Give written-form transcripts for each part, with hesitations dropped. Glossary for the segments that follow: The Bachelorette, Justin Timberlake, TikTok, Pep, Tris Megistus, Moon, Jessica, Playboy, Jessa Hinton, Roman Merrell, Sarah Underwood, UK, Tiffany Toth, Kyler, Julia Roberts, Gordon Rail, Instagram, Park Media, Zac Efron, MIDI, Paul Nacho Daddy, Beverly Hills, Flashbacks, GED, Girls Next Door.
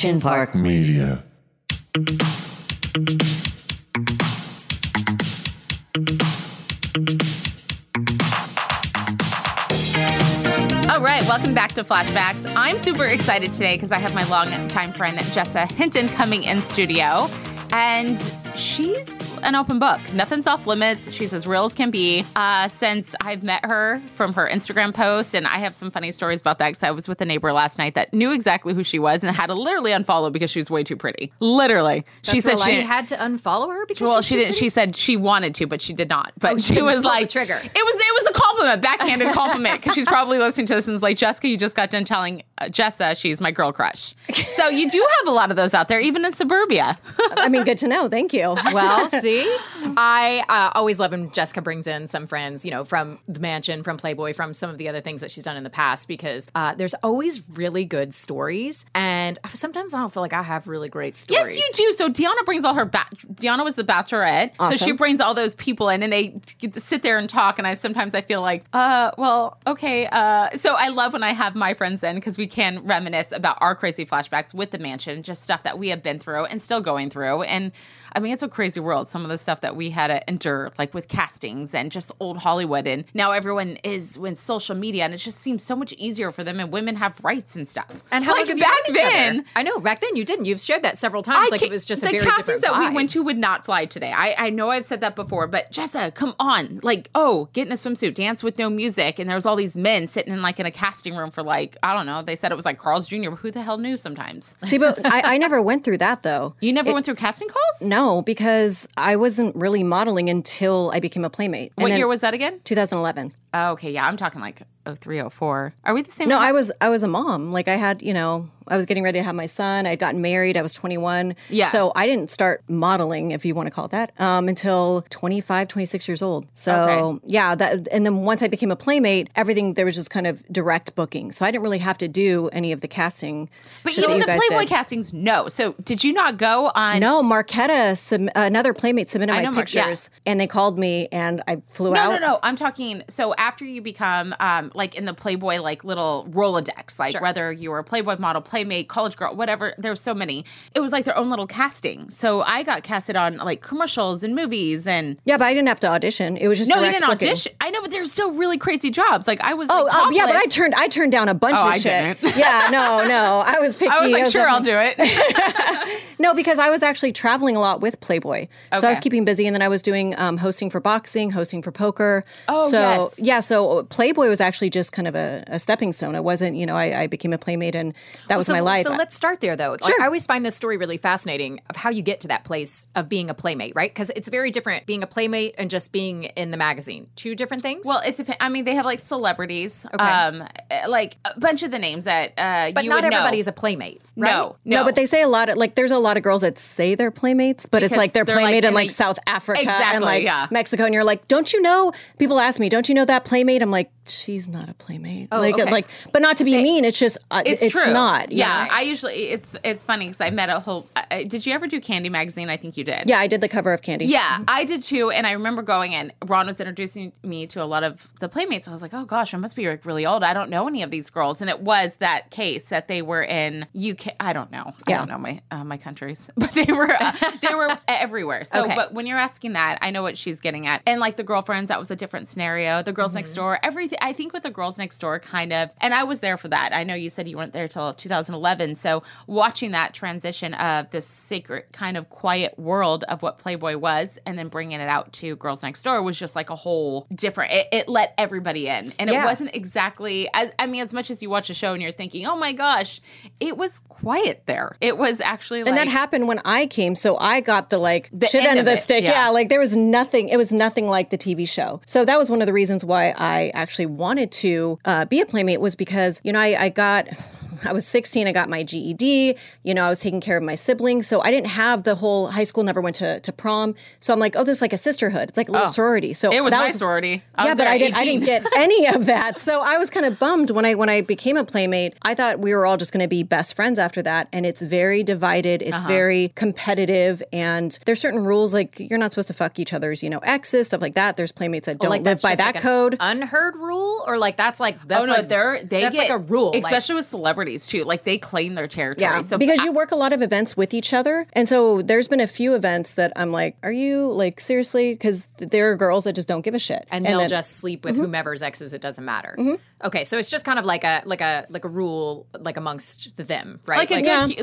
Production, Park Media. All right, welcome back to Flashbacks. I'm super excited today because I have my longtime friend Jessa Hinton coming in studio, and she's an open book. Nothing's off limits. She's as real as can be. Since I've met her from her Instagram post, and I have some funny stories about that because I was with a neighbor last night that knew exactly who she was and had to literally unfollow because she was way too pretty. Literally. That's she said she had to unfollow her because she didn't. She said she wanted to, but she did not. But she was like, trigger. It was a compliment, backhanded compliment, because she's probably listening to this and is like, Jessica, you just got done telling Jessa she's my girl crush. So you do have a lot of those out there, even in suburbia. I mean, good to know. Thank you. Well, see. I always love when Jessica brings in some friends, you know, from The Mansion, from Playboy, from some of the other things that she's done in the past, because there's always really good stories. And sometimes I don't feel like I have really great stories. Yes, you do. So Deanna brings all her Deanna was the Bachelorette. Awesome. So she brings all those people in and they sit there and talk. And sometimes I feel like, well, okay. So I love when I have my friends in because we can reminisce about our crazy flashbacks with The Mansion, just stuff that we have been through and still going through. And I mean, it's a crazy world. Some of the stuff that we had to endure, like with castings and just old Hollywood. And now everyone is with social media, and it just seems so much easier for them. And women have rights and stuff. And how like back then, I know back then you didn't. You've shared that several times. It was just a very different vibe. The castings that we went to would not fly today. I know I've said that before, but Jessa, come on, get in a swimsuit, dance with no music, and there was all these men sitting in a casting room for I don't know. They said it was Carl's Jr. Who the hell knew? Sometimes. See, but I never went through that though. You never went through casting calls? No, because I wasn't really modeling until I became a Playmate. What year was that again? 2011. Oh, okay, yeah, I'm talking 03, 04. Are we the same? No, I was a mom. I had, I was getting ready to have my son. I had gotten married. I was 21. Yeah. So I didn't start modeling, if you want to call it that, until 25, 26 years old. So yeah, that. And then once I became a Playmate, everything, there was just kind of direct booking. So I didn't really have to do any of the casting. But even the Playboy castings, no. So did you not go on? No, Marquetta, another Playmate, submitted my pictures. Yeah. And they called me and I flew out. No. I'm talking, so after you become, in the Playboy, little Rolodex, whether you were a Playboy model, Playmate, college girl, whatever, there were so many. It was their own little casting. So I got casted on commercials and movies and... Yeah, but I didn't have to audition. It was just direct booking. No, you didn't audition. I know, but there's still really crazy jobs. I was topless. Yeah, but I turned down a bunch of shit. Didn't. Yeah, no. I was picky. I was sure, I'll do it. No, because I was actually traveling a lot with Playboy. Okay. So I was keeping busy, and then I was doing hosting for boxing, hosting for poker. Oh, yes. Yeah, so Playboy was actually just kind of a stepping stone. It wasn't, I became a Playmate, and that was my life. So let's start there, though. Sure. I always find this story really fascinating of how you get to that place of being a Playmate, right? Because it's very different being a Playmate and just being in the magazine. Two different things? Well, it depends. I mean, they have, celebrities. Okay. A bunch of the names that but you would know. But not everybody is a Playmate, right? No, but they say a lot of, there's a lot of girls that say they're Playmates, but because it's they're Playmate in, South Africa and, Mexico. And you're don't you know? People ask me, don't you know that Playmate? I'm like, she's not a Playmate. Oh, okay. But not to be mean, it's just, it's true. Not. Yeah, know? I usually, it's funny because I met a whole, did you ever do Candy Magazine? I think you did. Yeah, I did the cover of Candy. Yeah, I did too. And I remember going in, Ron was introducing me to a lot of the Playmates. I was like, oh gosh, I must be really old. I don't know any of these girls. And it was that case that they were in UK, I don't know. Yeah. I don't know my countries. But they were everywhere. So, but when you're asking that, I know what she's getting at. And the Girlfriends, that was a different scenario. The Girls Next Door, everything. I think with the Girls Next Door kind of, and I was there for that. I know you said you weren't there till 2011. So watching that transition of this sacred kind of quiet world of what Playboy was and then bringing it out to Girls Next Door was just a whole different, it let everybody in. And it wasn't exactly, as much as you watch a show and you're thinking, oh my gosh, it was quiet there. It was actually And that happened when I came. So I got the shit end of the stick. Yeah. There was nothing, it was nothing like the TV show. So that was one of the reasons why I actually wanted to be a Playmate was because, I was 16, I got my GED, I was taking care of my siblings, so I didn't have the whole high school, never went to prom, so I'm this is a sisterhood, it's a little sorority. So it was my sorority. I didn't get any of that, so I was kind of bummed when I became a Playmate. I thought we were all just going to be best friends after that, and it's very divided, it's very competitive, and there's certain rules, you're not supposed to fuck each other's, exes, stuff like that. There's Playmates that don't live by that code. Unheard rule, or that's a rule. Especially with celebrities. territories too. Like they claim their territory. Yeah, so because you work a lot of events with each other. And so there's been a few events that I'm like, are you like seriously? Because there are girls that just don't give a shit. And they'll just sleep with whomever's exes. It doesn't matter. Okay. So it's just kind of like a rule, like amongst them, right?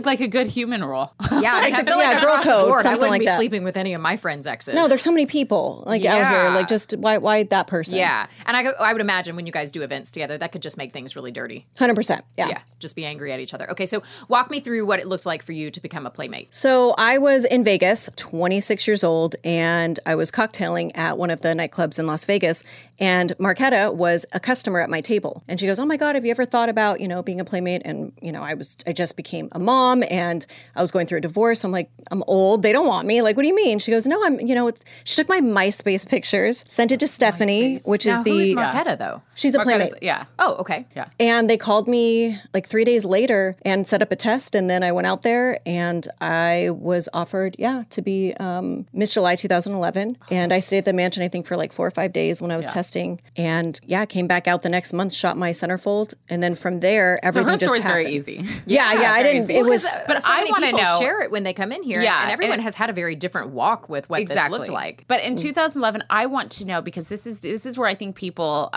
Like a good human rule. Yeah. I mean, I feel like girl code. I wouldn't be sleeping with any of my friends' exes. No, there's so many people out here. Like just why that person? Yeah. And I would imagine when you guys do events together, that could just make things really dirty. 100%. Yeah. Yeah. Just be angry at each other. Okay. So walk me through what it looked like for you to become a playmate. So I was in Vegas, 26 years old, and I was cocktailing at one of the nightclubs in Las Vegas. And Marquetta was a customer at my table. And she goes, oh my God, have you ever thought about, being a playmate? And, I just became a mom and I was going through a divorce. I'm like, I'm old. They don't want me. Like, what do you mean? She goes, no, she took my MySpace pictures, sent it to Stephanie, which is the... Who is Marquetta, though? She's a playmate. Yeah. Oh, okay. Yeah. And they called me like 3 days later and set up a test. And then I went out there and I was offered, to be Miss July 2011. And I stayed at the mansion, I think, for like 4 or 5 days when I was testing. And I came back out the next month, shot my centerfold, and then from there everything just happened. So her story's very easy. Yeah, I didn't. It was, but so I want to know. Share it when they come in here. Yeah, and everyone has had a very different walk with what this looked like. But in 2011, I want to know because this is where I think people.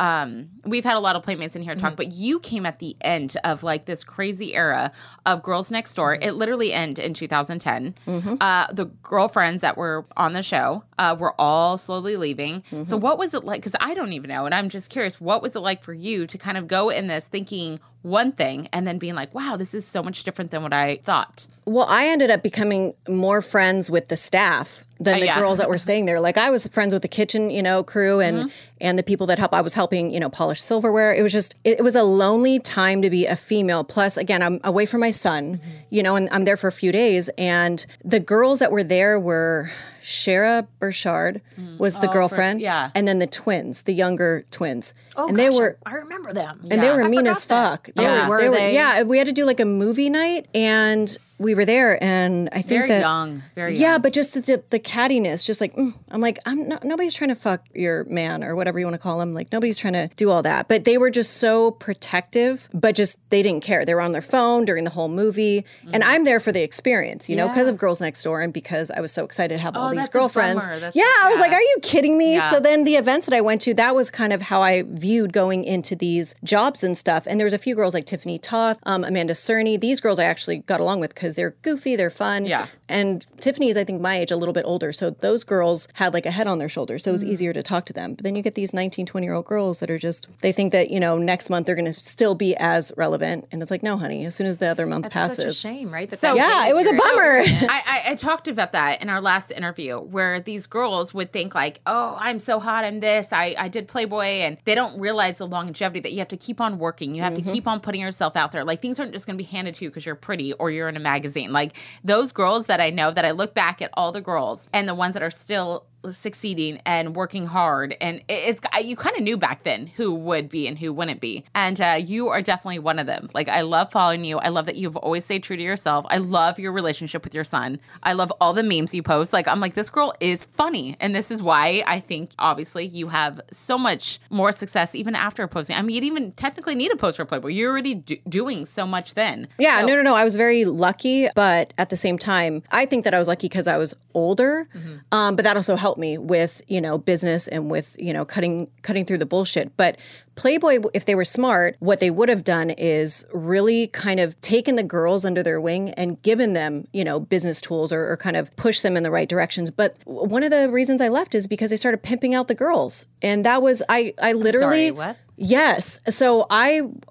We've had a lot of playmates in here talk, but you came at the end of like this crazy era of Girls Next Door. It literally ended in 2010. The girlfriends that were on the show were all slowly leaving. So what was it like? Because I don't even know. And I'm just curious, what was it like for you to kind of go in this thinking one thing and then being like, wow, this is so much different than what I thought? Well, I ended up becoming more friends with the staff than the girls that were staying there. Like I was friends with the kitchen, crew and the people that help. I was helping, polish silverware. It was just, it was a lonely time to be a female. Plus, again, I'm away from my son, and I'm there for a few days. And the girls that were there were Shera Bechard was the girlfriend. And then the twins, the younger twins. Oh, and they were, I remember them. And they were mean as fuck. They were. Yeah, we had to do like a movie night and... We were there, and I think very young. Yeah, but just the cattiness, just like, I'm like, nobody's trying to fuck your man or whatever you want to call him. Like, nobody's trying to do all that. But they were just so protective, but just they didn't care. They were on their phone during the whole movie. And I'm there for the experience, because of Girls Next Door and because I was so excited to have all these girlfriends. I was like, are you kidding me? Yeah. So then the events that I went to, that was kind of how I viewed going into these jobs and stuff. And there was a few girls like Tiffany Toth, Amanda Cerny. These girls I actually got along with because they're goofy, they're fun. Yeah. And Tiffany is, I think, my age, a little bit older. So those girls had like a head on their shoulders. So it was easier to talk to them. But then you get these 19, 20-year-old girls that are just, they think that, next month they're going to still be as relevant. And it's like, no, honey, as soon as the other month passes. That's such a shame, right? It was a bummer. I talked about that in our last interview where these girls would think like, oh, I'm so hot, I'm this, I did Playboy. And they don't realize the longevity that you have to keep on working. You have to keep on putting yourself out there. Like things aren't just going to be handed to you because you're pretty or you're in a magazine. Like those girls that I know that I look back at all the girls and the ones that are still succeeding and working hard, and it's you kind of knew back then who would be and who wouldn't be, and you are definitely one of them. Like I love following you. I love that you've always stayed true to yourself. I love your relationship with your son. I love all the memes you post. Like I'm like, this girl is funny, and this is why I think obviously you have so much more success even after posting. I mean, you didn't even technically need a post for Playboy. You're already doing so much then. Yeah, so, no. I was very lucky, but at the same time, I think that I was lucky because I was older, but that also helped me with, business and with, cutting through the bullshit. But Playboy, if they were smart, what they would have done is really kind of taken the girls under their wing and given them, business tools or kind of push them in the right directions. But one of the reasons I left is because they started pimping out the girls. And that was, I literally... I'm sorry, what? Yes. So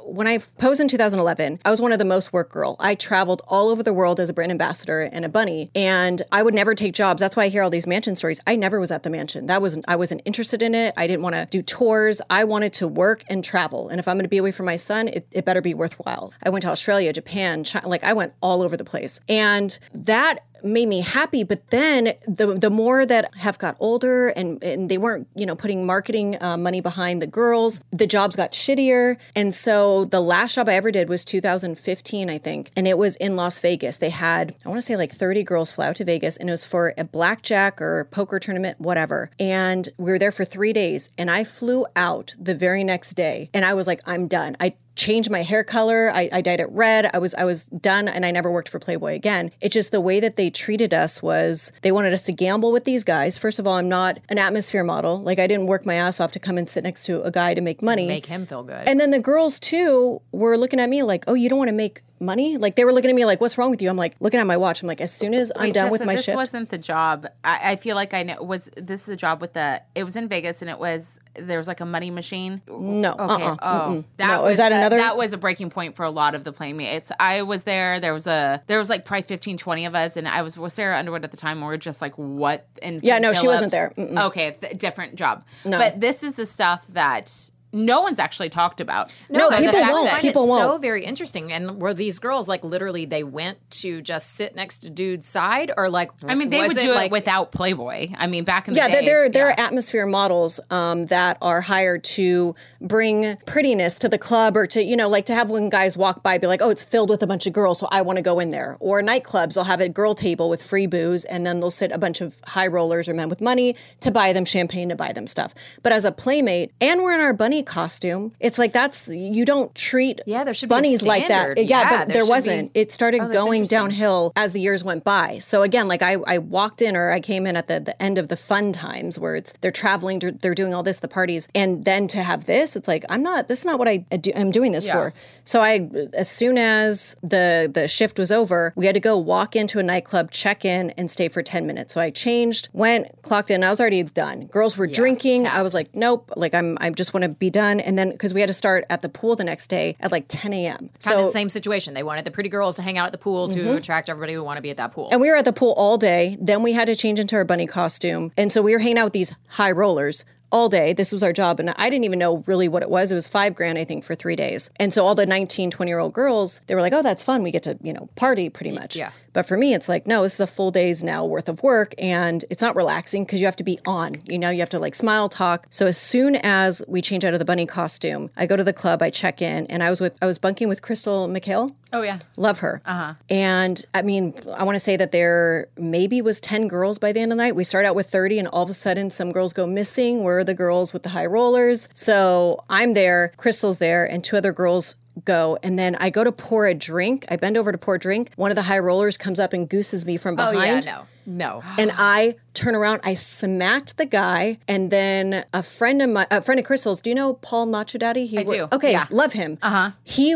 when I posed in 2011, I was one of the most work girl. I traveled all over the world as a brand ambassador and a bunny, and I would never take jobs. That's why I hear all these mansion stories. I never was at the mansion. I wasn't interested in it. I didn't want to do tours. I wanted to work and travel. And if I'm going to be away from my son, it better be worthwhile. I went to Australia, Japan, China, like I went all over the place. And that made me happy. But then the more that have got older and they weren't, putting marketing money behind the girls, the jobs got shittier. And so the last job I ever did was 2015, I think. And it was in Las Vegas. They had, I want to say like 30 girls fly out to Vegas, and it was for a blackjack or poker tournament, whatever. And we were there for 3 days, and I flew out the very next day, and I was like, I'm done. I change my hair color. I dyed it red. I was done, and I never worked for Playboy again. It's just the way that they treated us was they wanted us to gamble with these guys. First of all, I'm not an atmosphere model. Like, I didn't work my ass off to come and sit next to a guy to make money. Make him feel good. And then the girls, too, were looking at me like, oh, you don't want to make money? Like, they were looking at me like, what's wrong with you? I'm like, looking at my watch. I'm like, as soon as I'm done with my shift. This wasn't the job. I feel like I know. Was this the job with the, it was in Vegas, and it was, there was like a money machine? No. Okay. Oh. That was that another? That was a breaking point for a lot of the Playmates. I was there. There was like probably 15, 20 of us, and I was with Sarah Underwood at the time, and we were just like, what? And yeah, no, she wasn't there. Mm-mm. Okay. Different job. No. But this is the stuff that no one's actually talked about. No, so people won't. People won't. So very interesting. And were these girls like literally they went to just sit next to dude's side, or like? I mean, they would do it without Playboy. I mean, back in the day, there are atmosphere models that are hired to bring prettiness to the club, or to, you know, like to have when guys walk by, be like, oh, it's filled with a bunch of girls, so I want to go in there. Or nightclubs, they'll have a girl table with free booze, and then they'll sit a bunch of high rollers or men with money to buy them champagne, to buy them stuff. But as a Playmate, and we're in our bunny costume, it's like that's, you don't treat there should be bunnies like that. But there wasn't. It started going downhill as the years went by. So again, like I walked in, or I came in at the end of the fun times where it's, they're traveling, they're doing all this, the parties, and then to have this, it's like, this is not what I'm doing this for. So as soon as the shift was over, we had to go walk into a nightclub, check in, and stay for 10 minutes. So I changed, went, clocked in, I was already done. Girls were drinking. I was like, nope, like I just want to be done. And then because we had to start at the pool the next day at like 10 a.m. So the same situation. They wanted the pretty girls to hang out at the pool to attract everybody who wanted to be at that pool. And we were at the pool all day. Then we had to change into our bunny costume. And so we were hanging out with these high rollers all day. This was our job. And I didn't even know really what it was. It was $5,000, I think, for 3 days. And so all the 19, 20-year-old girls, they were like, oh, that's fun. We get to, you know, party pretty much. Yeah. But for me, it's like, no, this is a full day's now worth of work. And it's not relaxing because you have to be on. You know, you have to like smile, talk. So as soon as we change out of the bunny costume, I go to the club, I check in, and I was bunking with Crystal McHale. Oh, yeah. Love her. Uh-huh. And I mean, I want to say that there maybe was 10 girls by the end of the night. We start out with 30, and all of a sudden some girls go missing. We're the girls with the high rollers. So I'm there, Crystal's there, and two other girls go, and then I go to pour a drink. I bend over to pour a drink. One of the high rollers comes up and gooses me from behind. Oh, yeah, no. And I turn around. I smacked the guy, and then a friend of Crystal's. Do you know Paul Nacho Daddy? I do. Okay, yeah. Love him. Uh-huh.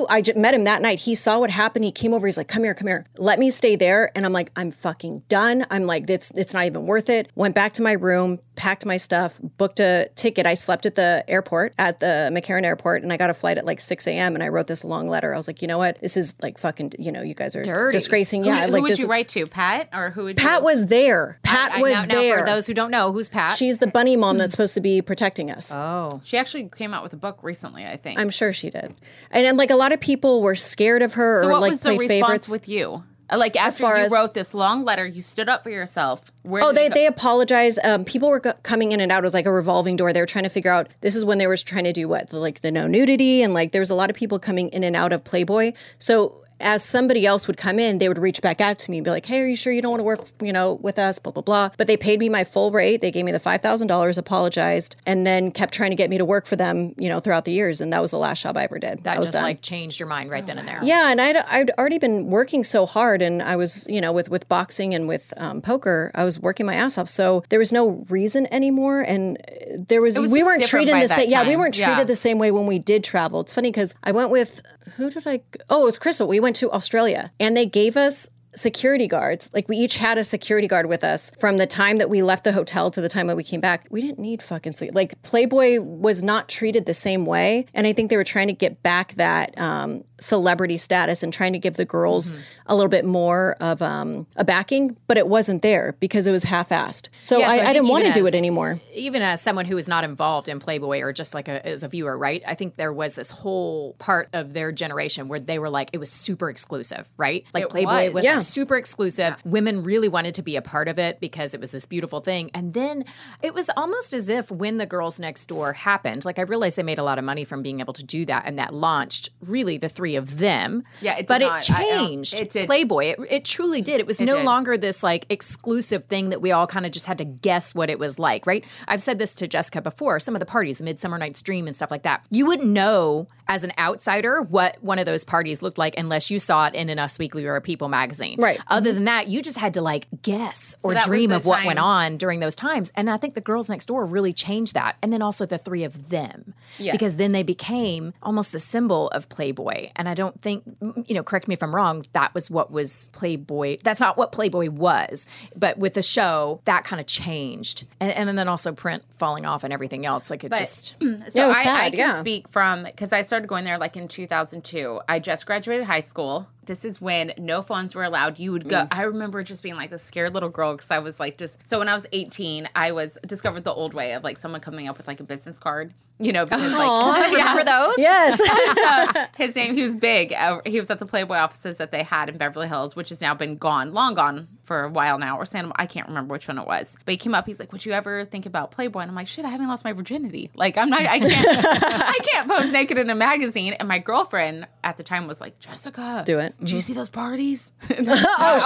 I met him that night. He saw what happened. He came over. He's like, come here. Let me stay there. And I'm like, I'm fucking done. I'm like, it's not even worth it. Went back to my room, packed my stuff, booked a ticket. I slept at the airport, at the McCarran airport, and I got a flight at like 6 a.m. and I wrote this long letter. I was like, you know what? This is like fucking, you know, you guys are dirty. Disgracing. Yeah. Who would you write to? Pat? Or who would Pat was there. Pat was there. For those who don't know, who's Pat? She's the bunny mom that's supposed to be protecting us. Oh. She actually came out with a book recently, I think. I'm sure she did. And like a lot of people were scared of her, so or like played favorites. So what was the response with you? Like after you wrote this long letter, you stood up for yourself. They apologized. People were coming in and out. It was like a revolving door. They were trying to figure out, this is when they were trying to do what? So like the no nudity, and like there was a lot of people coming in and out of Playboy. So as somebody else would come in, they would reach back out to me and be like, hey, are you sure you don't want to work, you know, with us, blah, blah, blah. But they paid me my full rate. They gave me the $5,000, apologized, and then kept trying to get me to work for them, you know, throughout the years. And that was the last job I ever did. That just like changed your mind right then and there. Yeah. And I'd already been working so hard, and I was, you know, with boxing and with poker, I was working my ass off. So there was no reason anymore. And we weren't treated the same. Yeah, we weren't treated the same way when we did travel. It's funny because I went with, it was Crystal. We went to Australia, and they gave us security guards. Like, we each had a security guard with us from the time that we left the hotel to the time that we came back. We didn't need fucking sleep. Like, Playboy was not treated the same way, and I think they were trying to get back that celebrity status and trying to give the girls a little bit more of a backing, but it wasn't there because it was half-assed. So I didn't want to do it anymore. Even as someone who is not involved in Playboy, or just like as a viewer, right? I think there was this whole part of their generation where they were like, it was super exclusive, right? Like Playboy was like super exclusive. Yeah. Women really wanted to be a part of it because it was this beautiful thing. And then it was almost as if when the Girls Next Door happened, like I realized they made a lot of money from being able to do that, and that launched really the three of them. Yeah, it changed Playboy. It truly did. It was no longer this like exclusive thing that we all kind of just had to guess what it was like, right? I've said this to Jessica before. Some of the parties, the Midsummer Night's Dream and stuff like that, you wouldn't know as an outsider what one of those parties looked like unless you saw it in an Us Weekly or a People magazine. Right. Other than that, you just had to like guess or dream of what went on during those times. And I think the Girls Next Door really changed that. And then also the three of them. Yeah. Because then they became almost the symbol of Playboy. And I don't think, you know, correct me if I'm wrong, that was what was Playboy. That's not what Playboy was. But with the show, that kind of changed. And then also print falling off and everything else. Like it but, just. So it sad, I can speak from, because I started going there like in 2002. I just graduated high school. This is when no phones were allowed. You would go. Mm. I remember just being like the scared little girl because I was like just. So when I was 18, I was discovered the old way of like someone coming up with like a business card. You know, because like remember those? Yes. His name. He was big. He was at the Playboy offices that they had in Beverly Hills, which has now been gone, long gone for a while now. Or Santa. I can't remember which one it was. But he came up. He's like, "Would you ever think about Playboy?" And I'm like, "Shit, I haven't lost my virginity. Like, I'm not. I can't. I can't pose naked in a magazine." And my girlfriend at the time was like, "Jessica, do it." Do you see those parties? I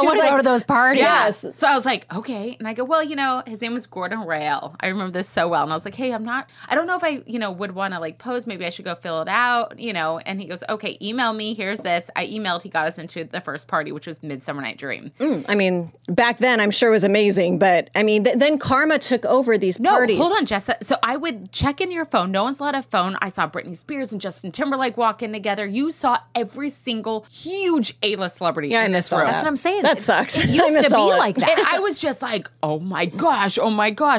want to go to those parties. Yes. So I was like, okay. And I go, well, you know, his name was Gordon Rail. I remember this so well. And I was like, hey, I don't know if I, you know, would want to like pose. Maybe I should go fill it out, you know. And he goes, okay, email me. Here's this. I emailed. He got us into the first party, which was Midsummer Night's Dream. I mean, back then I'm sure it was amazing. But I mean, then karma took over these parties. No, hold on, Jessa. So I would check in your phone. No one's allowed a phone. I saw Britney Spears and Justin Timberlake walk in together. You saw every single huge A-list celebrity in this room. That's what I'm saying. That sucks. It used to be like that. And I was just like, oh my gosh.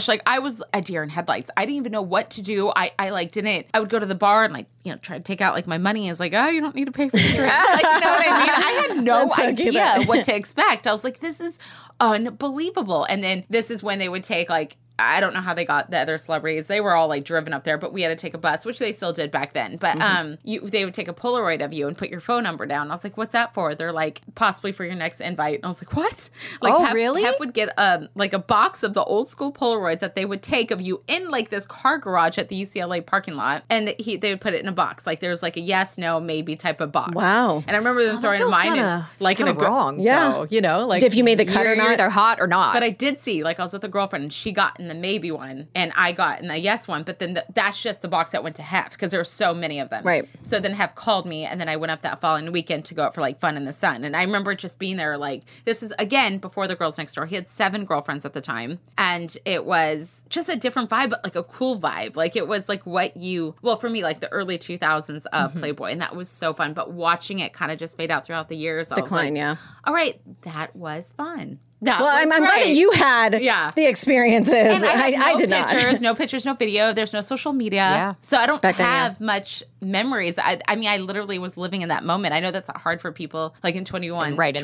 Like I was a deer in headlights. I didn't even know what to do. I would go to the bar and like, you know, try to take out like my money. I was like, oh, you don't need to pay for the drink. Like, you know what I mean? I had no idea what to expect. I was like, this is unbelievable. And then this is when they would take like, I don't know how they got the other celebrities. They were all like driven up there, but we had to take a bus, which they still did back then. But they would take a Polaroid of you and put your phone number down. And I was like, "What's that for?" They're like, "Possibly for your next invite." And I was like, "What?" Like, really? Pep would get like a box of the old school Polaroids that they would take of you in like this car garage at the UCLA parking lot, and they would put it in a box. Like there's like a yes, no, maybe type of box. Wow. And I remember them throwing mine in a wrong. Yeah. Though, you know, like if you made the cut or not, they're hot or not. But I did see like I was with a girlfriend and she got in the maybe one and I got in the yes one, but then that's just the box that went to Hef because there were so many of them. Right. So then Hef called me and then I went up that following weekend to go out for like fun in the sun. And I remember just being there like, this is again before the Girls Next Door. He had 7 girlfriends at the time and it was just a different vibe, but like a cool vibe. Like it was like for me, like the early 2000s of Playboy, and that was so fun. But watching it kind of just fade out throughout the years. Decline, yeah. All right. That was fun. I'm glad that you had the experiences. And I did not. No pictures, no video. There's no social media. Yeah. So I don't have much memories. I mean, I literally was living in that moment. I know that's hard for people like in 21. Right.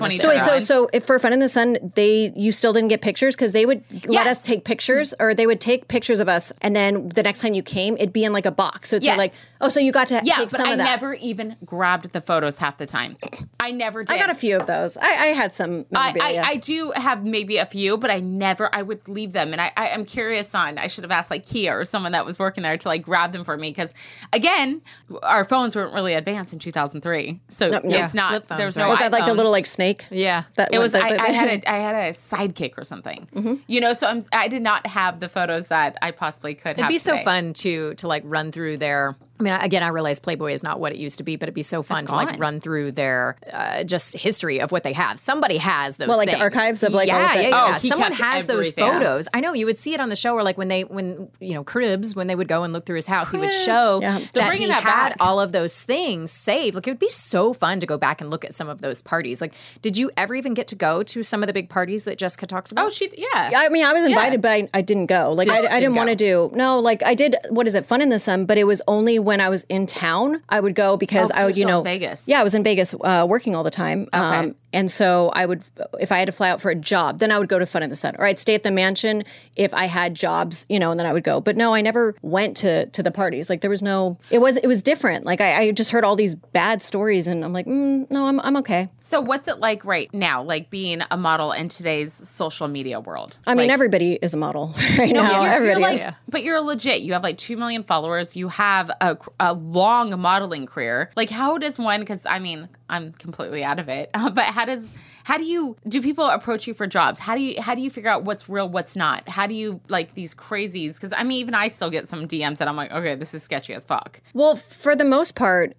So if for Fun in the Sun, you still didn't get pictures because they would let us take pictures, or they would take pictures of us. And then the next time you came, it'd be in like a box. So it's like, oh, so you got to take some of that. Yeah, but I never even grabbed the photos half the time. I never did. I got a few of those. I had some memorabilia. I do have maybe a few, but I would leave them. And I'm curious I should have asked like Kia or someone that was working there to like grab them for me. Because again, our phones weren't really advanced in 2003. So it's not, there's no iPhones. Was that like the little like snake? Yeah. I had a Sidekick or something, you know, so I did not have the photos that I possibly could have. It'd be so fun to like run through their, I mean, again, I realize Playboy is not what it used to be, but it'd be so fun to like run through their just history of what they have. Somebody has those. Well, like things. The archives of like all things. Someone has everything. Those photos. I know you would see it on the show, or like when Cribs, when they would go and look through his house, he would show that he had all of those things saved. Like it would be so fun to go back and look at some of those parties. Like, did you ever even get to go to some of the big parties that Jessica talks about? Oh, she I mean, I was invited, but I didn't go. Like I didn't want to do. No, like I did. What is it? Fun in the Sun, but it was only. When I was in town, I would go because I would, you know, Vegas. Yeah, I was in Vegas working all the time. Okay. And so I would, if I had to fly out for a job, then I would go to Fun in the Sun, or I'd stay at the mansion if I had jobs, you know, and then I would go. But no, I never went to the parties. Like there was no, it was different. Like I just heard all these bad stories and I'm like, no, I'm okay. So what's it like right now, like being a model in today's social media world? I mean, everybody is a model right now. Everybody is. But you're legit. You have like 2 million followers. You have a long modeling career. Like how does one, because I mean, I'm completely out of it, but how does How do you, do people approach you for jobs? How do you figure out what's real, what's not? How do you, like, these crazies? Because, I mean, even I still get some DMs that I'm like, okay, this is sketchy as fuck. Well, for the most part,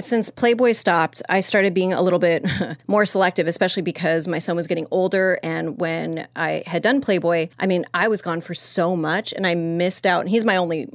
since Playboy stopped, I started being a little bit more selective, especially because my son was getting older. And when I had done Playboy, I mean, I was gone for so much and I missed out. And he's my only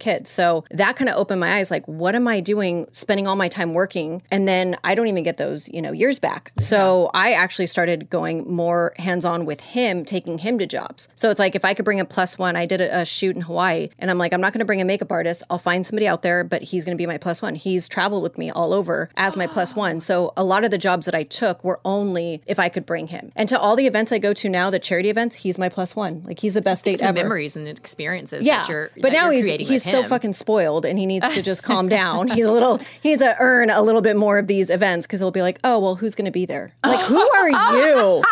kid. So that kind of opened my eyes. Like, what am I doing spending all my time working? And then I don't even get those, you know, years back. So I actually started going more hands-on with him, taking him to jobs. So it's like, if I could bring a plus one, I did a shoot in Hawaii and I'm like, I'm not going to bring a makeup artist. I'll find somebody out there, but he's going to be my plus one. He's traveled with me all over as my plus one. So a lot of the jobs that I took were only if I could bring him. And to all the events I go to now, the charity events, he's my plus one. Like, he's the best date ever. Memories and experiences. Yeah. But now he's so fucking spoiled and he needs to just calm down. He needs to earn a little bit more of these events because he'll be like, oh, well, who's going to be there? Like, who are you?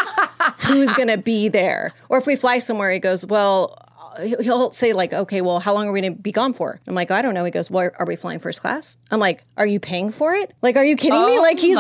Who's going to be there? Or if we fly somewhere, he goes, well, he'll say like, okay, well, how long are we going to be gone for? I'm like, I don't know. He goes, well, are we flying first class? I'm like, are you paying for it? Like, are you kidding me? He's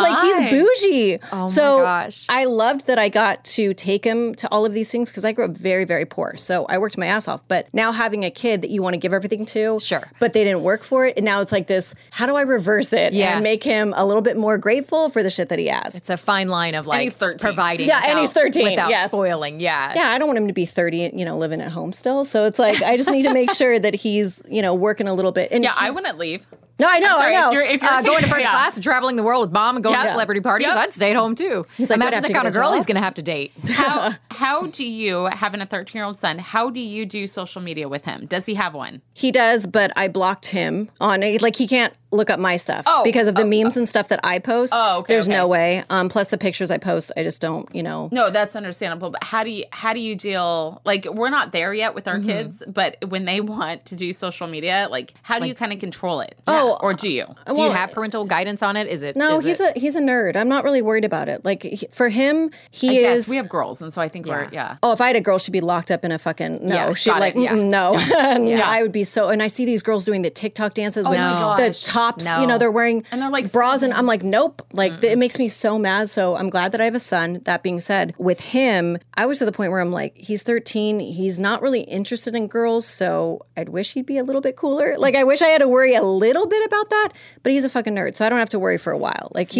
bougie. Oh so my gosh. I loved that I got to take him to all of these things because I grew up very, very poor. So I worked my ass off. But now having a kid that you want to give everything to, sure, but they didn't work for it. And now it's like this, how do I reverse it and make him a little bit more grateful for the shit that he has? It's a fine line of like, and he's 13. Providing. Yeah, and he's 13. Without spoiling. Yeah. Yeah. I don't want him to be 30, you know, living at home still. So it's like, I just need to make sure that he's, you know, working a little bit. And I wouldn't leave. No, I know, I know. If you're going to first class and traveling the world with mom and going to celebrity parties, I'd stay at home too. He's like, imagine the kind of girl he's going to have to date. How do you, having a 13-year-old son, how do you do social media with him? Does he have one? He does, but I blocked him on it. Like, he can't look up my stuff because of the memes and stuff that I post. Oh, okay, there's no way. Plus the pictures I post, I just don't, you know. No, that's understandable. But how do you deal? Like, we're not there yet with our kids, but when they want to do social media, like, how do you kind of control it? Oh, or do you? Do you have parental guidance on it? Is it? No, he's a nerd. I'm not really worried about it. Like, for him, I guess we have girls, and so I think we're Oh, if I had a girl, she'd be locked up in a fucking I would be so. And I see these girls doing the TikTok dances with the top. You know, they're wearing and they're like bras and I'm like, nope. Like it makes me so mad. So I'm glad that I have a son. That being said, with him, I was to the point where I'm like, he's 13. He's not really interested in girls. So I'd wish he'd be a little bit cooler. Like, I wish I had to worry a little bit about that, but he's a fucking nerd. So I don't have to worry for a while. Like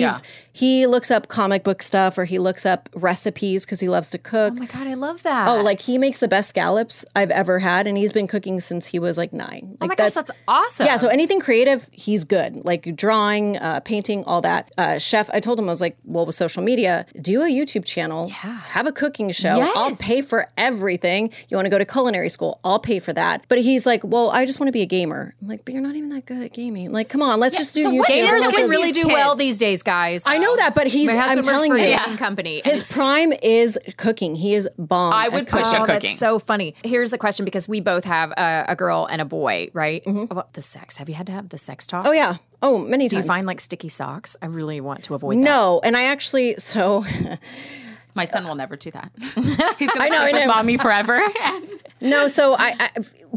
he looks up comic book stuff or he looks up recipes because he loves to cook. Oh my God, I love that. Oh, like he makes the best scallops I've ever had. And he's been cooking since he was like 9. Like, oh my gosh, that's awesome. Yeah. So anything creative, he's good. Like drawing, painting, all that. Chef, I told him, I was like, well, with social media, do a YouTube channel, have a cooking show. Yes. I'll pay for everything. You want to go to culinary school? I'll pay for that. But he's like, well, I just want to be a gamer. I'm like, but you're not even that good at gaming. Like, come on, let's just do YouTube. Gamers can really do well these days, guys. I know that, but his prime is cooking. He is bomb. I would push a cooking. That's so funny. Here's a question, because we both have a girl and a boy, right? Mm-hmm. About the sex. Have you had to have the sex talk? Oh, yeah. Oh, many times. Do you find like sticky socks? I really want to avoid that. No, and I actually, my son will never do that. He's going to bomb me forever. No, so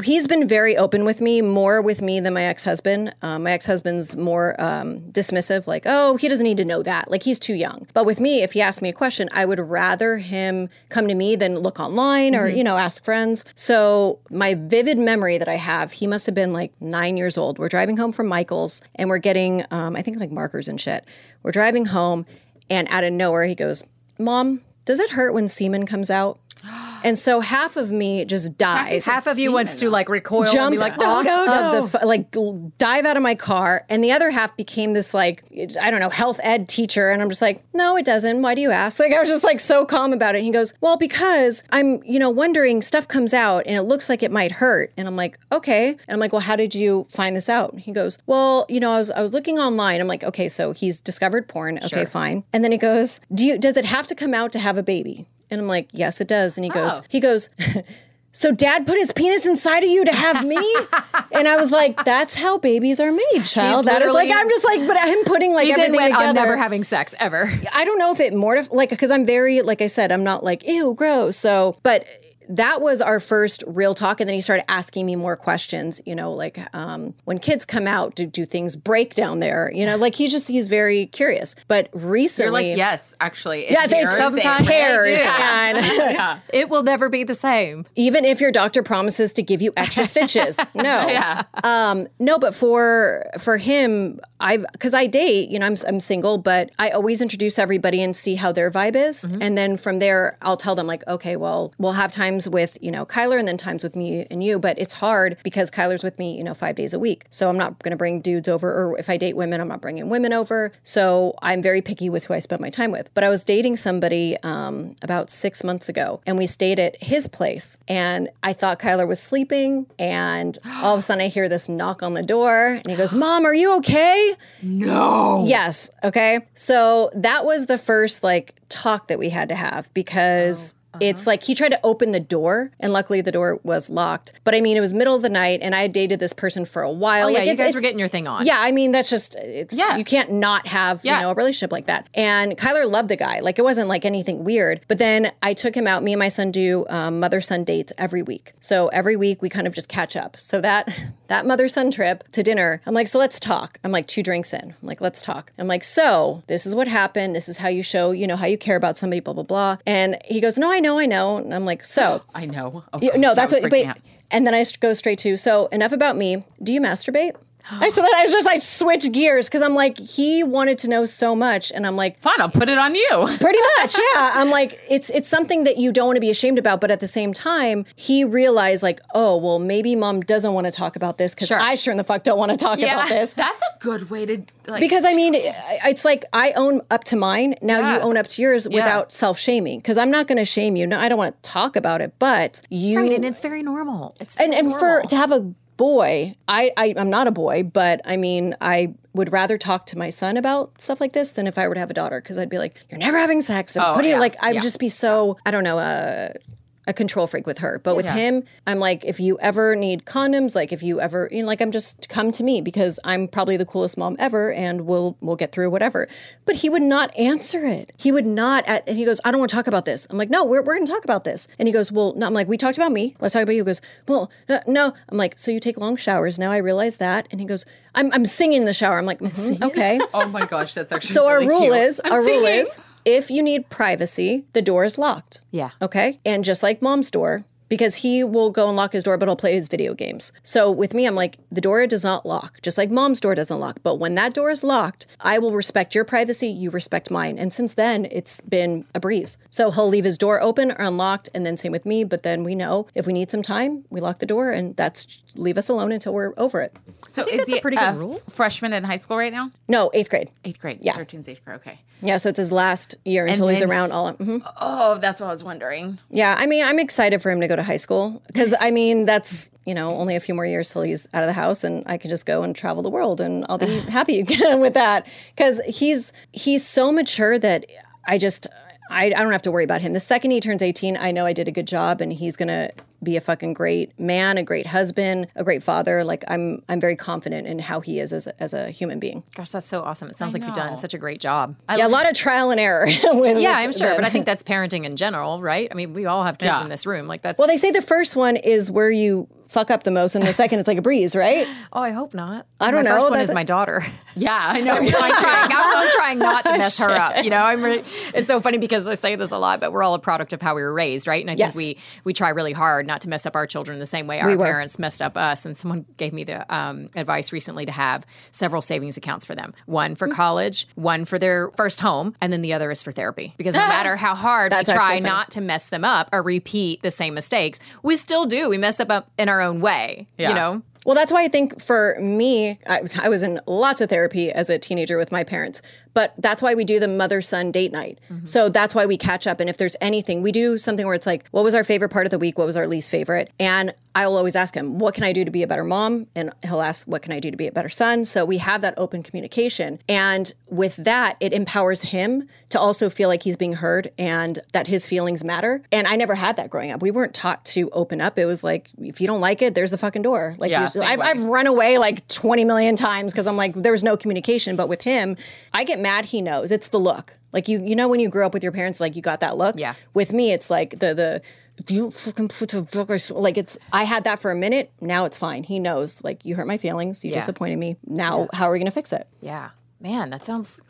he's been very open with me, more with me than my ex-husband. My ex-husband's more dismissive, like, oh, he doesn't need to know that. Like, he's too young. But with me, if he asked me a question, I would rather him come to me than look online or, you know, ask friends. So my vivid memory that I have, he must have been like 9 years old. We're driving home from Michael's and we're getting, I think, like markers and shit. We're driving home and out of nowhere, he goes, Mom, does it hurt when semen comes out? And so half of me just dies. Half of you wants to like recoil, jump and be like, no. Dive out of my car. And the other half became this like, I don't know, health ed teacher. And I'm just like, no, it doesn't. Why do you ask? Like, I was just like so calm about it. And he goes, well, because I'm, you know, wondering, stuff comes out and it looks like it might hurt. And I'm like, okay. And I'm like, well, how did you find this out? And he goes, well, you know, I was looking online. I'm like, okay, so he's discovered porn. Okay, fine. And then he goes, does it have to come out to have a baby? And I'm like, yes, it does. And he goes, so dad put his penis inside of you to have me? And I was like, that's how babies are made, child. That is like, I'm just like, but him putting like everything together. I'm never having sex, ever. I don't know if it mortified, like, because I'm very, like I said, I'm not like, ew, gross. So, but that was our first real talk. And then he started asking me more questions, you know, like when kids come out, do things break down there? You know, like he's very curious. But recently. You're like, yes, actually. It sometimes tears. And yeah. It will never be the same. Even if your doctor promises to give you extra stitches. No. Yeah. No, but for him, because I date, you know, I'm single, but I always introduce everybody and see how their vibe is. Mm-hmm. And then from there, I'll tell them like, okay, well, we'll have times with, you know, Kyler and then times with me and you. But it's hard because Kyler's with me, you know, 5 days a week. So I'm not going to bring dudes over. Or if I date women, I'm not bringing women over. So I'm very picky with who I spend my time with. But I was dating somebody about 6 months ago and we stayed at his place. And I thought Kyler was sleeping. And all of a sudden I hear this knock on the door and he goes, Mom, are you okay? No. Yes. Okay. So that was the first like talk that we had to have because it's like he tried to open the door, and luckily the door was locked. But I mean, it was middle of the night, and I had dated this person for a while. Oh, yeah, like, you guys were getting your thing on. Yeah, I mean, that's just, you can't not have, you know, a relationship like that. And Kyler loved the guy. Like, it wasn't like anything weird. But then I took him out. Me and my son do mother-son dates every week. So every week, we kind of just catch up. So that mother-son trip to dinner, I'm like, so let's talk. I'm like, 2 drinks in. I'm like, let's talk. I'm like, so this is what happened. This is how you show, you know, how you care about somebody, blah, blah, blah. And he goes, no, I know. And I'm like, so. I know. Oh, God, no, that's what, but, and then I go straight to, so enough about me. Do you masturbate? So then I was just like, switch gears because I'm like, he wanted to know so much. And I'm like, fine, I'll put it on you. Pretty much. Yeah. I'm like, it's something that you don't want to be ashamed about. But at the same time, he realized like, oh, well, maybe Mom doesn't want to talk about this because I sure in the fuck don't want to talk about this. That's a good way to like. Because I mean, it's like I own up to mine. Now you own up to yours without self-shaming because I'm not going to shame you. No, I don't want to talk about it. But you. Right. And it's very normal. It's very normal. And to have a boy, I'm not a boy, but I mean, I would rather talk to my son about stuff like this than if I were to have a daughter, because I'd be like, you're never having sex. And I would just be so, I don't know, a control freak with her. But with him, I'm like, if you ever need condoms, like if you ever, you know, like I'm just, come to me because I'm probably the coolest mom ever and we'll get through whatever. But he would not answer it. He would not, and he goes, I don't want to talk about this. I'm like, no, we're going to talk about this. And he goes, well, no, I'm like, we talked about me. Let's talk about you. He goes, well, no. I'm like, so you take long showers. Now I realize that. And he goes, I'm singing in the shower. I'm like, mm-hmm, okay. Oh my gosh, that's actually so really our rule is, if you need privacy, the door is locked. Yeah. Okay? And just like Mom's door, because he will go and lock his door, but he'll play his video games. So with me, I'm like, the door does not lock, just like Mom's door doesn't lock. But when that door is locked, I will respect your privacy, you respect mine. And since then, it's been a breeze. So he'll leave his door open or unlocked, and then same with me. But then we know if we need some time, we lock the door, and that's leave us alone until we're over it. So is that's he a pretty good rule? Freshman in high school right now? No, 8th grade. 8th grade, yeah. 13's 8th grade, okay. Yeah, so it's his last year until he's around all of mm-hmm. Oh, that's what I was wondering. Yeah, I mean, I'm excited for him to go to high school because, I mean, that's, you know, only a few more years till he's out of the house and I can just go and travel the world and I'll be happy with that because he's so mature that I don't have to worry about him. The second he turns 18, I know I did a good job and he's going to be a fucking great man, a great husband, a great father. Like I'm very confident in how he is as a human being. Gosh, that's so awesome. It sounds like you've done such a great job. A lot of trial and error. I'm sure. But I think that's parenting in general, right? I mean, we all have kids in this room. Like that's. Well, they say the first one is where you fuck up the most and the second it's like a breeze, right? Oh, I hope not. I don't know. My first one is my daughter. Yeah, I know. You know I'm trying not to mess her up. You know, it's so funny because I say this a lot, but we're all a product of how we were raised, right? And I think we try really hard not to mess up our children the same way our parents messed up us. And someone gave me the advice recently to have several savings accounts for them. One for college, one for their first home, and then the other is for therapy. Because no matter how hard we try not to mess them up or repeat the same mistakes, we still do. We mess up in our own way, you know? Well, that's why I think for me, I was in lots of therapy as a teenager with my parents. But that's why we do the mother-son date night. Mm-hmm. So that's why we catch up. And if there's anything, we do something where it's like, what was our favorite part of the week? What was our least favorite? And I will always ask him, what can I do to be a better mom? And he'll ask, what can I do to be a better son? So we have that open communication. And with that, it empowers him to also feel like he's being heard and that his feelings matter. And I never had that growing up. We weren't taught to open up. It was like, if you don't like it, there's the fucking door. Like I've run away like 20 million times because I'm like, there was no communication. But with him, I get mad, he knows. It's the look. Like, you know when you grew up with your parents, like, you got that look? Yeah. With me, it's like the you fucking put a booger. Like, it's, I had that for a minute. Now it's fine. He knows, like, you hurt my feelings. You disappointed me. Now, how are we going to fix it? Yeah. Man, that sounds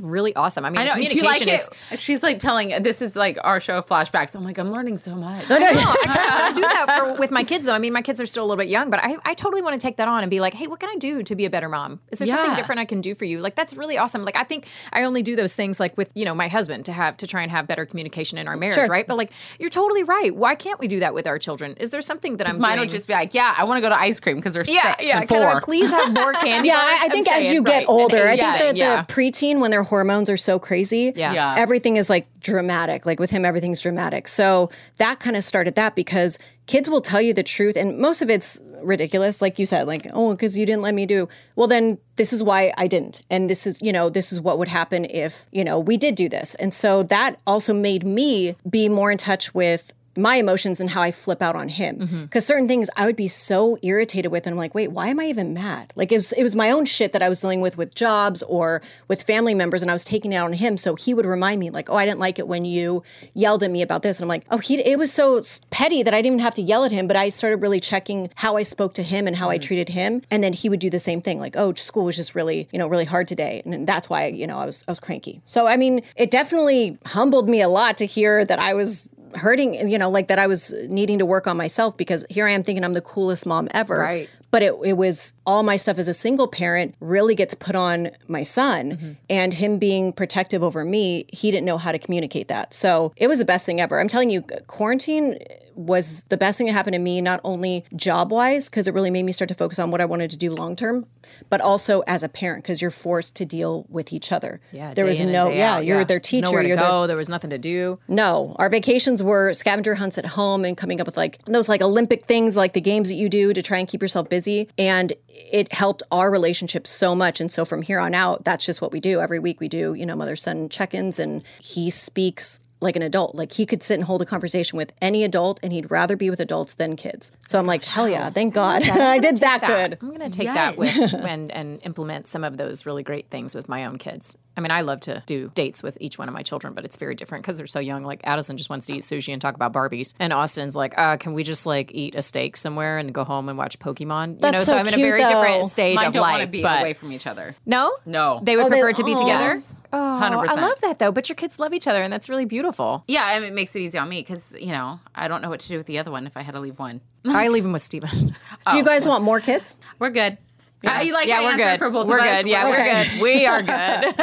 really awesome. I mean, I know, communication is... She's like telling, this is like our show of Flashbacks. I'm like, I'm learning so much. I know. I do that with my kids, though. I mean, my kids are still a little bit young, but I totally want to take that on and be like, hey, what can I do to be a better mom? Is there something different I can do for you? Like, that's really awesome. Like, I think I only do those things, like, with, you know, my husband to try and have better communication in our marriage, right? But, like, you're totally right. Why can't we do that with our children? Is there something that I'm doing? Mine would just be like, yeah, I want to go to ice cream because they're 6 and 4. Can I please have more candy? Yeah, I think as you get older, I think the preteen, when their hormones are so crazy, everything is like dramatic. Like with him, everything's dramatic. So that kind of started that, because kids will tell you the truth, and most of it's ridiculous. Like you said, like, oh, because you didn't let me do. Well, then this is why I didn't. And this is, you know, this is what would happen if, you know, we did do this. And so that also made me be more in touch with my emotions and how I flip out on him. Because certain things I would be so irritated with, and I'm like, wait, why am I even mad? Like, it was my own shit that I was dealing with jobs or with family members, and I was taking it out on him. So he would remind me, like, oh, I didn't like it when you yelled at me about this. And I'm like, oh, it was so petty that I didn't even have to yell at him, but I started really checking how I spoke to him and how I treated him. And then he would do the same thing, like, oh, school was just really, you know, really hard today. And that's why, you know, I was cranky. So, I mean, it definitely humbled me a lot to hear that I was hurting, you know, like that I was needing to work on myself, because here I am thinking I'm the coolest mom ever. Right. But it was all my stuff as a single parent really gets put on my son, and him being protective over me, he didn't know how to communicate that. So it was the best thing ever. I'm telling you, quarantine was the best thing that happened to me, not only job-wise, because it really made me start to focus on what I wanted to do long-term, but also as a parent, because you're forced to deal with each other. Yeah, there was no, yeah, you're their teacher. Nowhere to go. There was nothing to do. No. Our vacations were scavenger hunts at home and coming up with like those like Olympic things, like the games that you do to try and keep yourself busy. And it helped our relationship so much. And so from here on out, that's just what we do. Every week we do, you know, mother-son check-ins, and he speaks like an adult. Like, he could sit and hold a conversation with any adult, and he'd rather be with adults than kids. So I'm like, hell yeah, thank God. I did that good. I'm going to take that with and implement some of those really great things with my own kids. I mean, I love to do dates with each one of my children, but it's very different because they're so young. Like, Addison just wants to eat sushi and talk about Barbies. And Austin's like, can we just, like, eat a steak somewhere and go home and watch Pokemon? That's, you know, so I'm in a very different stage of life. Mine don't want to be away from each other. No? No. They would prefer to be together? Yes. Oh, 100%. I love that, though. But your kids love each other, and that's really beautiful. Yeah, I mean, it makes it easy on me because, you know, I don't know what to do with the other one if I had to leave one. I leave him with Steven. Do you guys want more kids? We're good. Yeah, you like we're good. For both we're good. Us. Yeah, okay. We're good. We are good.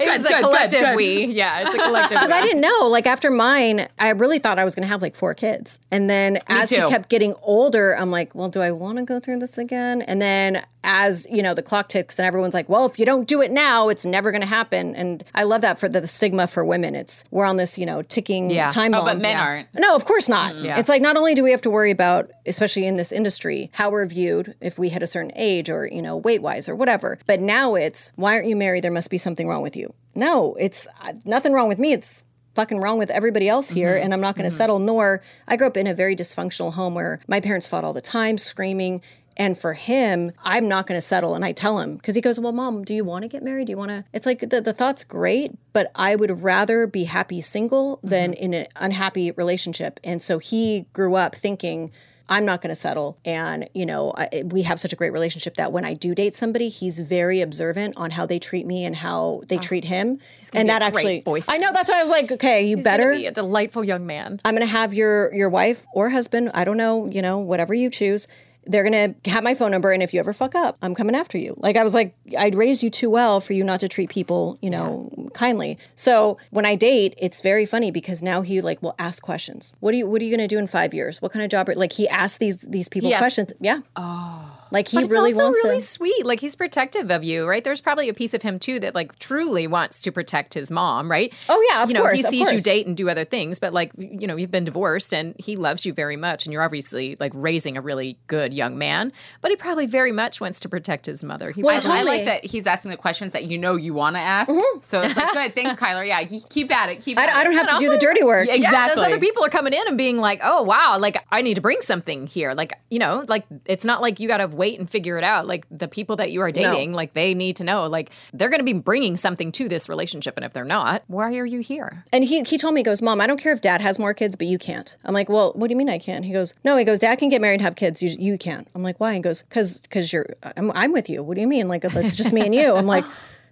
It's a collective good. We. Yeah, it's a collective. Because I didn't know. Like, after mine, I really thought I was going to have like 4 kids. And then as he kept getting older, I'm like, well, do I want to go through this again? And then as, you know, the clock ticks and everyone's like, well, if you don't do it now, it's never going to happen. And I love that for the stigma for women. It's, we're on this, you know, ticking time bomb. Oh, but men aren't. No, of course not. Mm, yeah. It's like, not only do we have to worry about, especially in this industry, how we're viewed if we hit a certain age, or, you know, weight-wise or whatever. But now it's, why aren't you married? There must be something wrong with you. No, it's nothing wrong with me. It's fucking wrong with everybody else here, and I'm not going to settle, nor... I grew up in a very dysfunctional home where my parents fought all the time, screaming. And for him, I'm not going to settle. And I tell him, because he goes, well, Mom, do you want to get married? Do you want to? It's like, the thought's great, but I would rather be happy single than in an unhappy relationship. And so he grew up thinking, I'm not going to settle. And, you know, we have such a great relationship that when I do date somebody, he's very observant on how they treat me and how they treat him. He's going to be a great boyfriend. I know. That's why I was like, okay, he's better be a delightful young man. I'm going to have your wife or husband, I don't know, you know, whatever you choose. They're going to have my phone number, and if you ever fuck up, I'm coming after you. Like, I was like, I'd raised you too well for you not to treat people, you know, kindly. So when I date, it's very funny because now he, like, will ask questions. What are you going to do in 5 years? What kind of job? Like, he asks these people questions. Yeah. Oh. Like, he really wants to. But it's also really sweet. Like, he's protective of you, right? There's probably a piece of him, too, that, like, truly wants to protect his mom, right? Oh, yeah, of course. You know, he sees you date and do other things, but, like, you know, you've been divorced, and he loves you very much, and you're obviously, like, raising a really good young man, but he probably very much wants to protect his mother. Well, totally. I like that he's asking the questions that you know you want to ask. Mm-hmm. So it's like, good, thanks, Kyler. Yeah, keep at it. I don't have to do the dirty work. Yeah, exactly. Those other people are coming in and being like, oh, wow, like, I need to bring something here. Like, you know, like, it's not like you got to wait and figure it out. Like, the people that you are dating, like, they need to know, like, they're going to be bringing something to this relationship. And if they're not, why are you here? And he told me, he goes, Mom, I don't care if Dad has more kids, but you can't. I'm like, well, what do you mean I can't? He goes, no, he goes, Dad can get married and have kids. You can't. I'm like, why? He goes, because I'm with you. What do you mean? Like, it's just me and you. I'm like...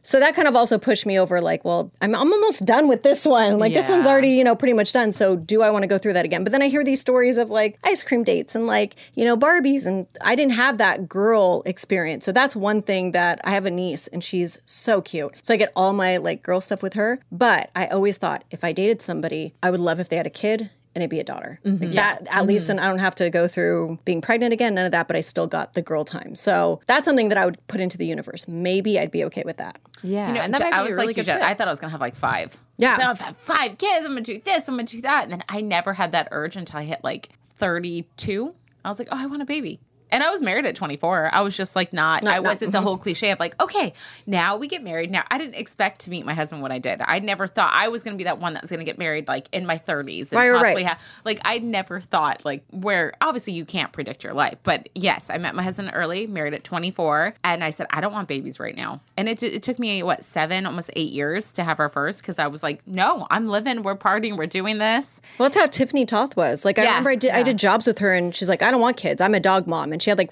So that kind of also pushed me over, like, well, I'm almost done with this one. Like, this one's already, pretty much done. So do I want to go through that again? But then I hear these stories of, like, ice cream dates and, like, Barbies. And I didn't have that girl experience. So that's one thing that I have a niece, and she's so cute. So I get all my, like, girl stuff with her. But I always thought if I dated somebody, I would love if they had a kid. And it'd be a daughter. Mm-hmm. Like that, at least, and I don't have to go through being pregnant again, none of that, but I still got the girl time. So that's something that I would put into the universe. Maybe I'd be okay with that. Yeah. And that I was really like, I thought I was going to have like 5. Yeah. So I've had 5 kids, I'm going to do this, I'm going to do that. And then I never had that urge until I hit like 32. I was like, oh, I want a baby. And I was married at 24. I was just like wasn't the whole cliche of like, okay, now we get married. Now, I didn't expect to meet my husband when I did. I never thought I was going to be that one that was going to get married like in my 30s. And I never thought like where obviously you can't predict your life. But yes, I met my husband early, married at 24. And I said, I don't want babies right now. And it took me, 7, almost 8 years to have our first because I was like, no, I'm living. We're partying. We're doing this. Well, that's how Tiffany Toth was. Like, I remember I did jobs with her and she's like, I don't want kids. I'm a dog mom. And she had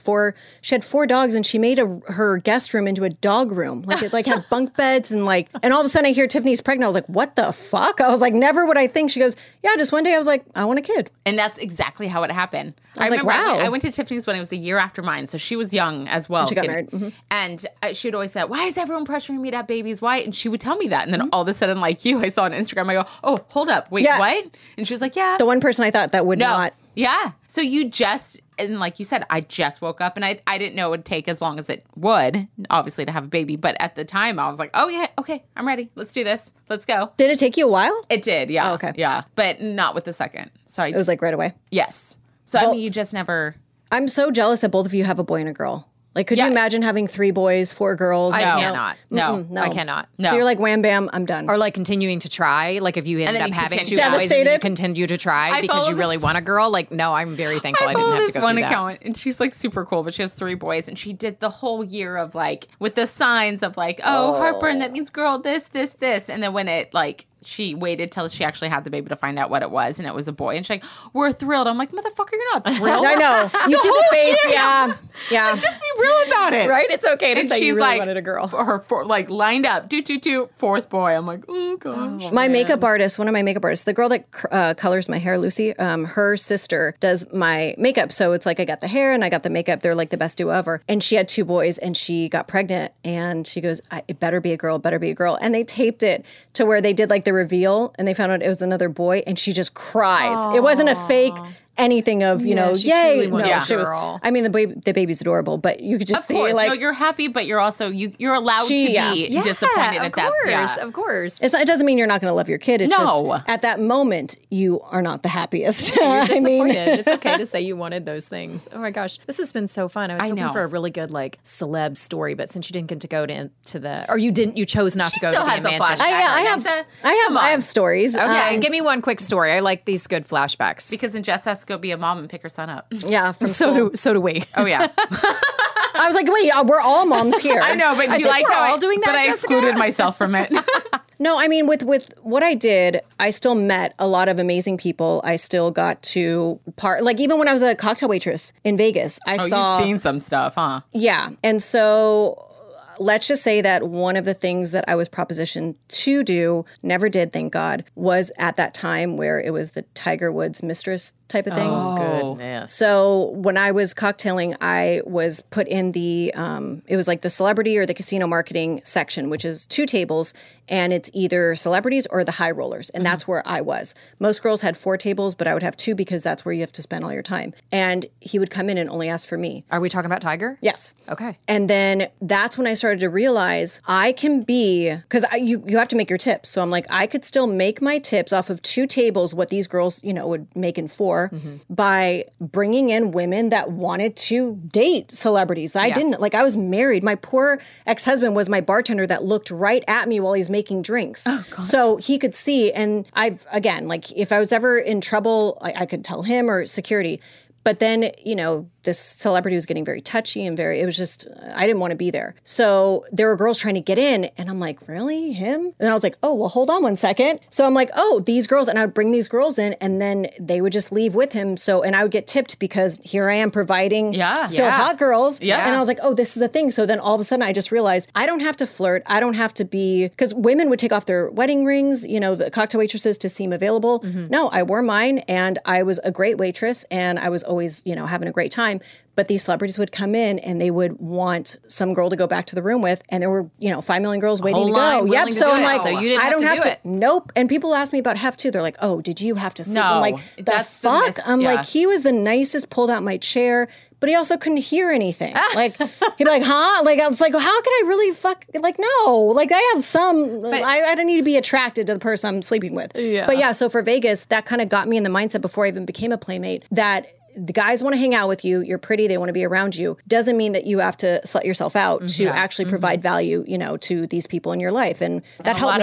four dogs, and she made her guest room into a dog room. Like, it had bunk beds and all of a sudden I hear Tiffany's pregnant. I was like, what the fuck? I was like, never would I think. She goes, yeah, just one day I was like, I want a kid. And that's exactly how it happened. I remember, like, wow. I went to Tiffany's when it was a year after mine. So she was young as well. And she got married. Mm-hmm. And she would always say, why is everyone pressuring me to have babies? Why? And she would tell me that. And then all of a sudden, like you, I saw on Instagram, I go, oh, hold up. Wait, what? And she was like, yeah. The one person I thought that would not. Yeah. So you just... And like you said, I just woke up and I didn't know it would take as long as it would, obviously, to have a baby. But at the time, I was like, oh, yeah, okay, I'm ready. Let's do this. Let's go. Did it take you a while? It did, yeah. Oh, okay. Yeah, but not with the second. So it was like right away? Yes. So, well, you just never... I'm so jealous that both of you have a boy and a girl. Like, could you imagine having 3 boys, 4 girls? I cannot. No, I cannot. No. So you're like, wham, bam, I'm done. Or like continuing to try. Like, if you end up having 2 boys and you continue to try because you really want a girl. Like, no, I'm very thankful I didn't have to go through that. I follow this one account, and she's like super cool, but she has 3 boys. And she did the whole year of like, with the signs of like, oh, heartburn, that means girl, this, this, this. And then when it like... She waited till she actually had the baby to find out what it was, and it was a boy. And she's like, we're thrilled. I'm like, motherfucker, you're not thrilled. I know. You see the face. Year. Yeah. Like, just be real about it. Right? It's okay to say you really wanted a girl. Or like, lined up, 4th boy. I'm like, oh, gosh. Oh, my makeup artist, one of my makeup artists, the girl that colors my hair, Lucy, her sister does my makeup. So it's like I got the hair and I got the makeup. They're like the best duo ever. And she had 2 boys, and she got pregnant. And she goes, it better be a girl, better be a girl. And they taped it to where they did like the reveal, and they found out it was another boy, and she just cries. Aww. It wasn't a fake anything of, she yay. No, she was, I mean, the baby's adorable, but you could just of see, course. Like... No, you're happy, but you're also, you're allowed to be disappointed at that. Yeah, of course. It doesn't mean you're not going to love your kid. It's just, at that moment, you are not the happiest. Yeah, you're disappointed. It's okay to say you wanted those things. Oh my gosh. This has been so fun. I was hoping for a really good, like, celeb story, but since you didn't get to go to the, or you chose not to go to the mansion. I have stories. Okay, give me one quick story. I like these good flashbacks. Because in Jess has go be a mom and pick her son up. Yeah, so do we. Oh yeah. I was like, wait, we're all moms here. I know, but you like how all doing that. But I excluded myself from it. No, I mean, with what I did, I still met a lot of amazing people. I still got to like, even when I was a cocktail waitress in Vegas, you've seen some stuff, huh? Yeah, and so. Let's just say that one of the things that I was propositioned to do, never did, thank God, was at that time where it was the Tiger Woods mistress type of thing. Oh, goodness. So when I was cocktailing, I was put in the, it was like the celebrity or the casino marketing section, which is 2 tables, and it's either celebrities or the high rollers. And that's where I was. Most girls had 4 tables, but I would have 2 because that's where you have to spend all your time. And he would come in and only ask for me. Are we talking about Tiger? Yes. Okay. And then that's when I started to realize I can be, because you have to make your tips. So I'm like, I could still make my tips off of 2 tables, what these girls, would make in 4 by bringing in women that wanted to date celebrities. I didn't, I was married. My poor ex-husband was my bartender that looked right at me while he's making drinks. Oh, God. So he could see. And if I was ever in trouble, I could tell him or security. But then, this celebrity was getting very touchy and very, it was just, I didn't want to be there. So there were girls trying to get in and I'm like, really? Him? And I was like, oh, well, hold on one second. So I'm like, oh, these girls. And I would bring these girls in and then they would just leave with him. So, and I would get tipped because here I am providing still hot girls. Yeah. And I was like, oh, this is a thing. So then all of a sudden I just realized I don't have to flirt. I don't have to be, because women would take off their wedding rings, you know, the cocktail waitresses to seem available. Mm-hmm. No, I wore mine and I was a great waitress and I was always, you know, having a great time. But these celebrities would come in and they would want some girl to go back to the room with. And there were, you know, 5 million girls waiting to go. Yep. So I'm like, I don't have to. Nope. And people ask me about Hef too. They're like, oh, did you have to sleep? No, I'm like, the fuck? I'm like, he was the nicest, pulled out my chair. But he also couldn't hear anything. Like, he'd be like, huh? Like, I was like, well, how could I really fuck? Like, no. Like, I have some, but, I don't need to be attracted to the person I'm sleeping with. Yeah. But yeah, so for Vegas, that kind of got me in the mindset before I even became a Playmate that the guys want to hang out with you. You're pretty. They want to be around you. Doesn't mean that you have to slut yourself out to actually provide value, you know, to these people in your life. And that and helped me. And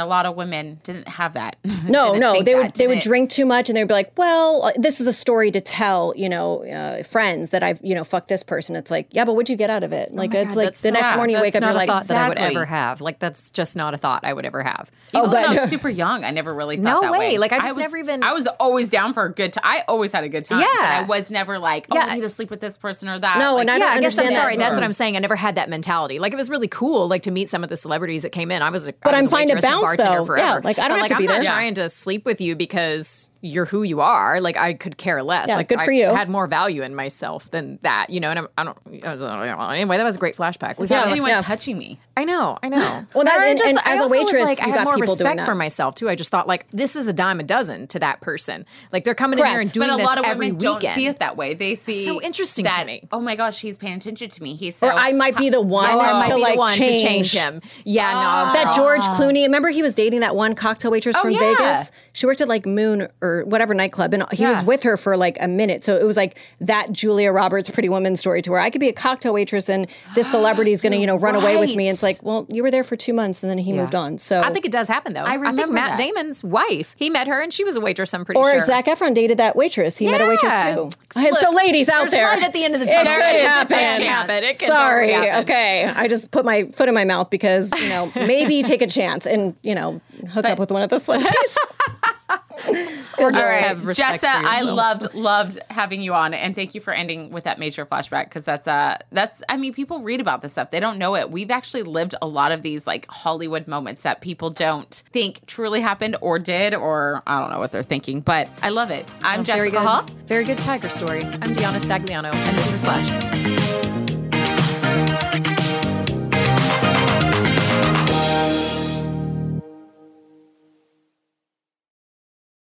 a lot of women didn't have that. No. They would drink too much and they'd be like, well, this is a story to tell, you know, friends that I've, you know, fucked this person. It's like, yeah, but what'd you get out of it? Like, the next morning you wake up and you're like, that's not a thought that I would ever have. Like, that's just not a thought I would ever have. Even when I was super young, I never really thought that way. No way. Like, I was always down for a good time. I always had a good time. Yeah. But I was never like, I need to sleep with this person or that. No, like, and I guess I'm sorry. That's what I'm saying. I never had that mentality. Like, it was really cool, like, to meet some of the celebrities that came in. I was a waitress and bartender forever. Yeah, like, I don't have to be there. I'm not trying to sleep with you because you're who you are. Like, I could care less. Yeah, like, good for you. I had more value in myself than that, you know. And I don't. Anyway, that was a great flashback. Without anyone touching me, I know. Well, that and as a waitress, I had more respect for myself too. I just thought, like, this is a dime a dozen to that person. Like, they're coming in here and doing this every weekend. But a lot of women don't see it that way. They see so interesting to me. Oh my gosh, he's paying attention to me. He's so, or I might be the one to change him. Yeah, no. That George Clooney. Remember, he was dating that one cocktail waitress from Vegas. She worked at like Moon or whatever nightclub, and he was with her for like a minute. So it was like that Julia Roberts Pretty Woman story to where I could be a cocktail waitress and this celebrity is going to, you know, run away with me. And it's like, well, you were there for 2 months and then he moved on. So I think it does happen though. I think Matt Damon's wife, he met her and she was a waitress, I'm pretty sure. Or Zac Efron dated that waitress. He met a waitress too. Look, so ladies out there. There's light at the end of the tunnel. It could happen. Sorry. Totally happen. Okay. I just put my foot in my mouth because, you know, maybe take a chance and, you know, hook up with one of the celebrities. Or just have respect for yourself. Jessa, I loved having you on, and thank you for ending with that major flashback because that's. I mean, people read about this stuff; they don't know it. We've actually lived a lot of these like Hollywood moments that people don't think truly happened or did, or I don't know what they're thinking. But I love it. I'm Jessa Hinton. Very good Tiger story. I'm Deanna Stagliano, and this is Flash.